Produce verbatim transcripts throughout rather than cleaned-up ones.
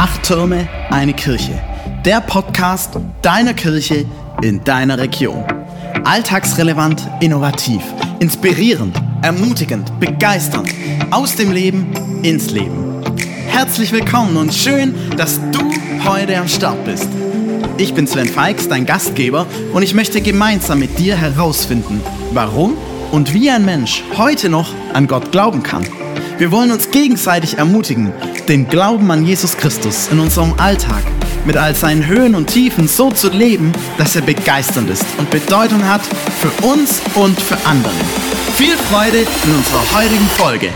Acht Türme, eine Kirche. Der Podcast deiner Kirche in deiner Region. Alltagsrelevant, innovativ, inspirierend, ermutigend, begeisternd. Aus dem Leben ins Leben. Herzlich willkommen und schön, dass du heute am Start bist. Ich bin Sven Feix, dein Gastgeber, und ich möchte gemeinsam mit dir herausfinden, warum und wie ein Mensch heute noch an Gott glauben kann. Wir wollen uns gegenseitig ermutigen, den Glauben an Jesus Christus in unserem Alltag mit all seinen Höhen und Tiefen so zu leben, dass er begeisternd ist und Bedeutung hat für uns und für andere. Viel Freude in unserer heutigen Folge.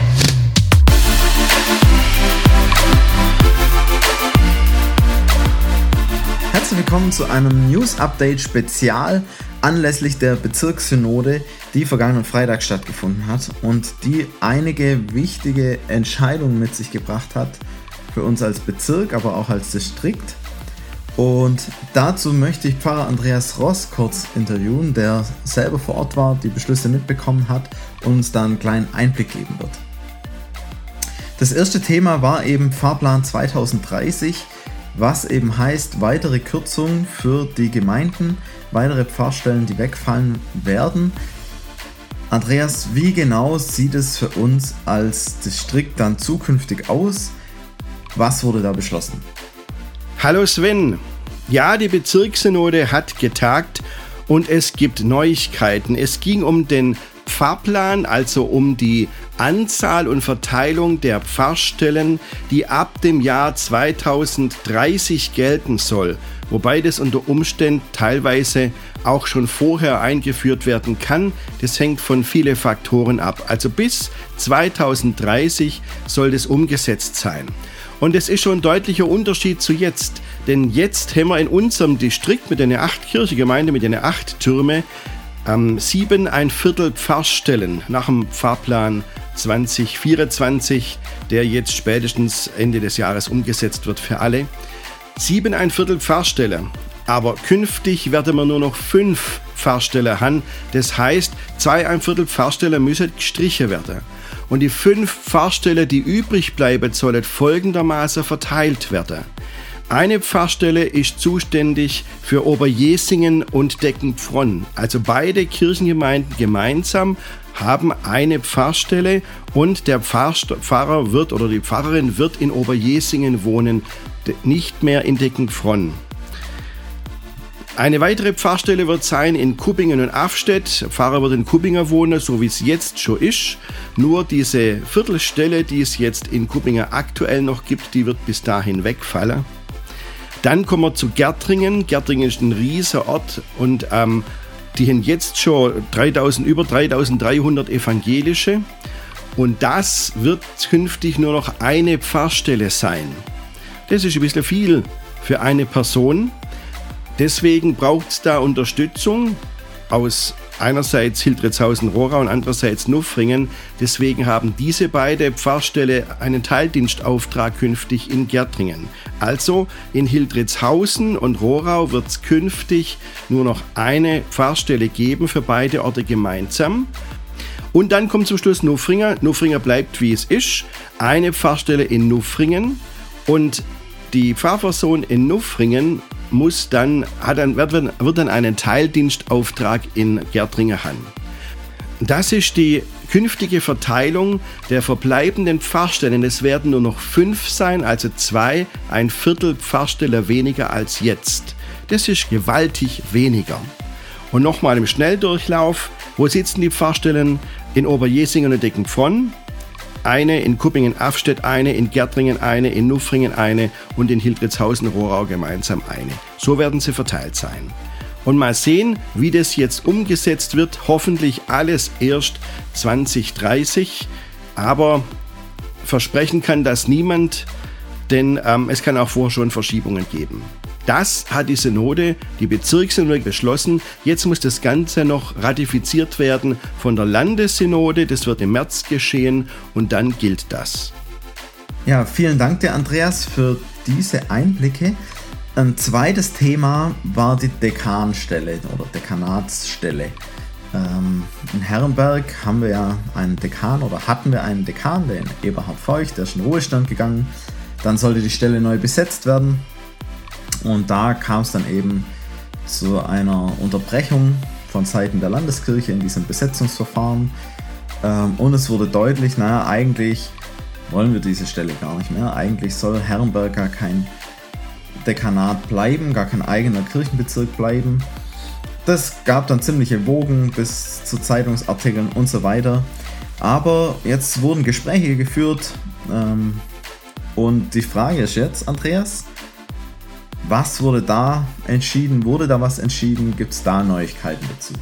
Herzlich willkommen zu einem Newsupdate Spezial anlässlich der Bezirkssynode, die vergangenen Freitag stattgefunden hat und die einige wichtige Entscheidungen mit sich gebracht hat für uns als Bezirk, aber auch als Distrikt. Und dazu möchte ich Pfarrer Andreas Ross kurz interviewen, der selber vor Ort war, die Beschlüsse mitbekommen hat und uns da einen kleinen Einblick geben wird. Das erste Thema war eben Pfarrplan zwanzig dreißig, was eben heißt, weitere Kürzungen für die Gemeinden, weitere Pfarrstellen, die wegfallen werden. Andreas, wie genau sieht es für uns als Distrikt dann zukünftig aus? Was wurde da beschlossen? Hallo Sven. Ja, die Bezirkssynode hat getagt und es gibt Neuigkeiten. Es ging um den Pfarrplan, also um die Anzahl und Verteilung der Pfarrstellen, die ab dem Jahr zwanzig dreißig gelten soll, wobei das unter Umständen teilweise auch schon vorher eingeführt werden kann. Das hängt von vielen Faktoren ab. Also bis zwanzig dreißig soll das umgesetzt sein. Und es ist schon ein deutlicher Unterschied zu jetzt, denn jetzt haben wir in unserem Distrikt mit einer acht Kirchengemeinde, mit einer acht Türme, Am sieben ein Viertel Pfarrstellen nach dem Pfarrplan zwanzig vierundzwanzig, der jetzt spätestens Ende des Jahres umgesetzt wird für alle. Sieben ein Viertel Pfarrstelle. Aber künftig werden wir nur noch fünf Pfarrstellen haben. Das heißt, zwei ein Viertel Pfarrstellen müssen gestrichen werden. Und die fünf Pfarrstellen, die übrig bleiben, sollen folgendermaßen verteilt werden. Eine Pfarrstelle ist zuständig für Oberjesingen und Deckenpfronn. Also beide Kirchengemeinden gemeinsam haben eine Pfarrstelle und der Pfarrer wird oder die Pfarrerin wird in Oberjesingen wohnen, nicht mehr in Deckenpfronn. Eine weitere Pfarrstelle wird sein in Kuppingen und Afstedt. Der Pfarrer wird in Kuppingen wohnen, so wie es jetzt schon ist. Nur diese Viertelstelle, die es jetzt in Kuppingen aktuell noch gibt, die wird bis dahin wegfallen. Dann kommen wir zu Gärtringen. Gärtringen ist ein riesiger Ort und ähm, die haben jetzt schon dreitausend, über dreitausenddreihundert Evangelische. Und das wird künftig nur noch eine Pfarrstelle sein. Das ist ein bisschen viel für eine Person. Deswegen braucht es da Unterstützung aus einerseits Hildritzhausen-Rohrau und andererseits Nufringen. Deswegen haben diese beiden Pfarrstellen einen Teildienstauftrag künftig in Gärtringen. Also in Hildritzhausen und Rohrau wird es künftig nur noch eine Pfarrstelle geben für beide Orte gemeinsam. Und dann kommt zum Schluss Nufringen. Nufringen bleibt wie es ist. Eine Pfarrstelle in Nufringen und die Pfarrperson in Nufringen muss dann, hat dann, wird, wird dann einen Teildienstauftrag in Gärtringen haben. Das ist die künftige Verteilung der verbleibenden Pfarrstellen. Es werden nur noch fünf sein, also zwei, ein Viertel Pfarrstelle weniger als jetzt. Das ist gewaltig weniger. Und nochmal im Schnelldurchlauf, wo sitzen die Pfarrstellen? In Oberjesingen und Deckenpfronn. Eine in Kuppingen-Afstedt, eine in Gärtringen, eine in Nufringen, eine und in Hildritzhausen-Rohrau gemeinsam eine. So werden sie verteilt sein. Und mal sehen, wie das jetzt umgesetzt wird. Hoffentlich alles erst zwanzig dreißig. Aber versprechen kann das niemand, denn ähm, es kann auch vorher schon Verschiebungen geben. Das hat die Synode, die Bezirkssynode beschlossen. Jetzt muss das Ganze noch ratifiziert werden von der Landessynode. Das wird im März geschehen und dann gilt das. Ja, vielen Dank dir, Andreas, für diese Einblicke. Ein zweites Thema war die Dekanstelle oder Dekanatsstelle. In Herrenberg haben wir ja einen Dekan oder hatten wir einen Dekan, den Eberhard Feucht, der ist in den Ruhestand gegangen. Dann sollte die Stelle neu besetzt werden und da kam es dann eben zu einer Unterbrechung von Seiten der Landeskirche in diesem Besetzungsverfahren ähm, und es wurde deutlich, naja, eigentlich wollen wir diese Stelle gar nicht mehr. Eigentlich soll Herrenberg gar kein Dekanat bleiben, gar kein eigener Kirchenbezirk bleiben. Das gab dann ziemliche Wogen bis zu Zeitungsartikeln und so weiter. Aber jetzt wurden Gespräche geführt ähm, und die Frage ist jetzt, Andreas, was wurde da entschieden? Wurde da was entschieden? Gibt es da Neuigkeiten dazu?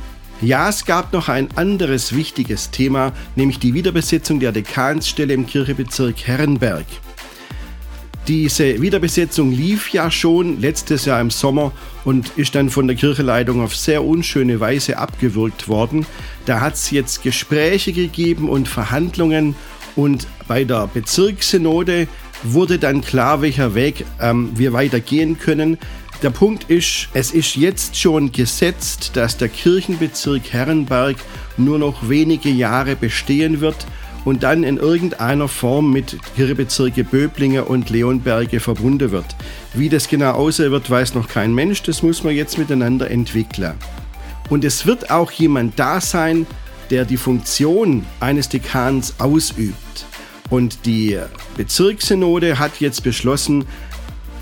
Ja, es gab noch ein anderes wichtiges Thema, nämlich die Wiederbesetzung der Dekansstelle im Kirchenbezirk Herrenberg. Diese Wiederbesetzung lief ja schon letztes Jahr im Sommer und ist dann von der Kirchenleitung auf sehr unschöne Weise abgewürgt worden. Da hat es jetzt Gespräche gegeben und Verhandlungen und bei der Bezirkssynode wurde dann klar, welcher Weg ähm, wir weitergehen können. Der Punkt ist, es ist jetzt schon gesetzt, dass der Kirchenbezirk Herrenberg nur noch wenige Jahre bestehen wird und dann in irgendeiner Form mit Kirchenbezirke Böblingen und Leonberge verbunden wird. Wie das genau aussehen wird, weiß noch kein Mensch, das muss man jetzt miteinander entwickeln. Und es wird auch jemand da sein, der die Funktion eines Dekans ausübt. Und die Bezirkssynode hat jetzt beschlossen,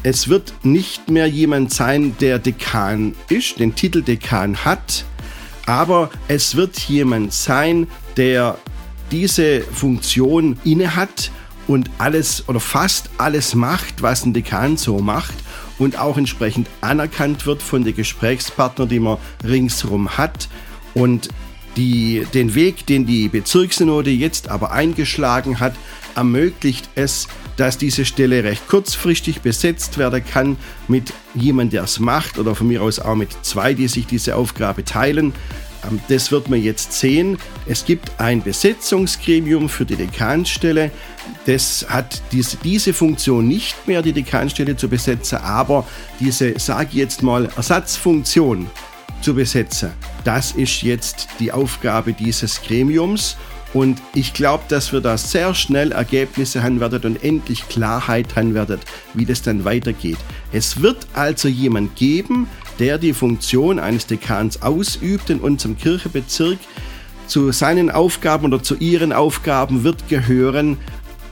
es wird nicht mehr jemand sein, der Dekan ist, den Titel Dekan hat, aber es wird jemand sein, der diese Funktion innehat und alles oder fast alles macht, was ein Dekan so macht und auch entsprechend anerkannt wird von den Gesprächspartnern, die man ringsherum hat. Und die, den Weg, den die Bezirkssynode jetzt aber eingeschlagen hat, ermöglicht es, dass diese Stelle recht kurzfristig besetzt werden kann mit jemandem, der es macht oder von mir aus auch mit zwei, die sich diese Aufgabe teilen. Das wird man jetzt sehen. Es gibt ein Besetzungsgremium für die Dekanstelle. Das hat diese, diese Funktion nicht mehr, die Dekanstelle zu besetzen, aber diese, sage ich jetzt mal, Ersatzfunktion zu besetzen. Das ist jetzt die Aufgabe dieses Gremiums. Und ich glaube, dass wir da sehr schnell Ergebnisse haben werden und endlich Klarheit haben werden, wie das dann weitergeht. Es wird also jemand geben, der die Funktion eines Dekans ausübt in unserem Kirchenbezirk. Zu seinen Aufgaben oder zu ihren Aufgaben wird gehören,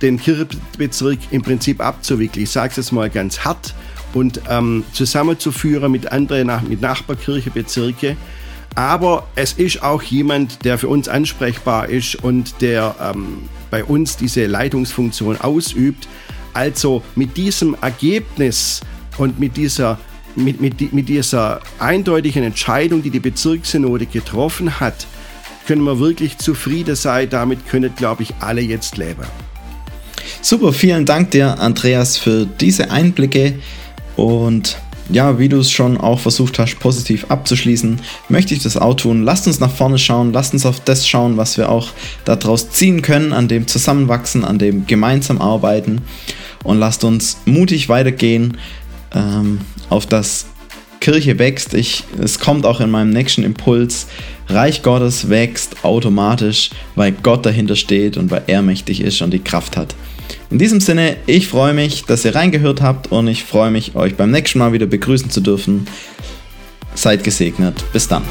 den Kirchenbezirk im Prinzip abzuwickeln. Ich sage es jetzt mal ganz hart und ähm, zusammenzuführen mit anderen Nach- mit Nachbarkirchenbezirken. Aber es ist auch jemand, der für uns ansprechbar ist und der ähm, bei uns diese Leitungsfunktion ausübt. Also mit diesem Ergebnis und mit dieser, mit, mit, mit dieser eindeutigen Entscheidung, die die Bezirkssynode getroffen hat, können wir wirklich zufrieden sein. Damit können, glaube ich, alle jetzt leben. Super, vielen Dank dir, Andreas, für diese Einblicke. Und ja, wie du es schon auch versucht hast, positiv abzuschließen, möchte ich das auch tun. Lasst uns nach vorne schauen, lasst uns auf das schauen, was wir auch daraus ziehen können, an dem Zusammenwachsen, an dem gemeinsam Arbeiten, und lasst uns mutig weitergehen, ähm, auf das Kirche wächst. Ich, es kommt auch in meinem nächsten Impuls, Reich Gottes wächst automatisch, weil Gott dahinter steht und weil er mächtig ist und die Kraft hat. In diesem Sinne, ich freue mich, dass ihr reingehört habt und ich freue mich, euch beim nächsten Mal wieder begrüßen zu dürfen. Seid gesegnet. Bis dann.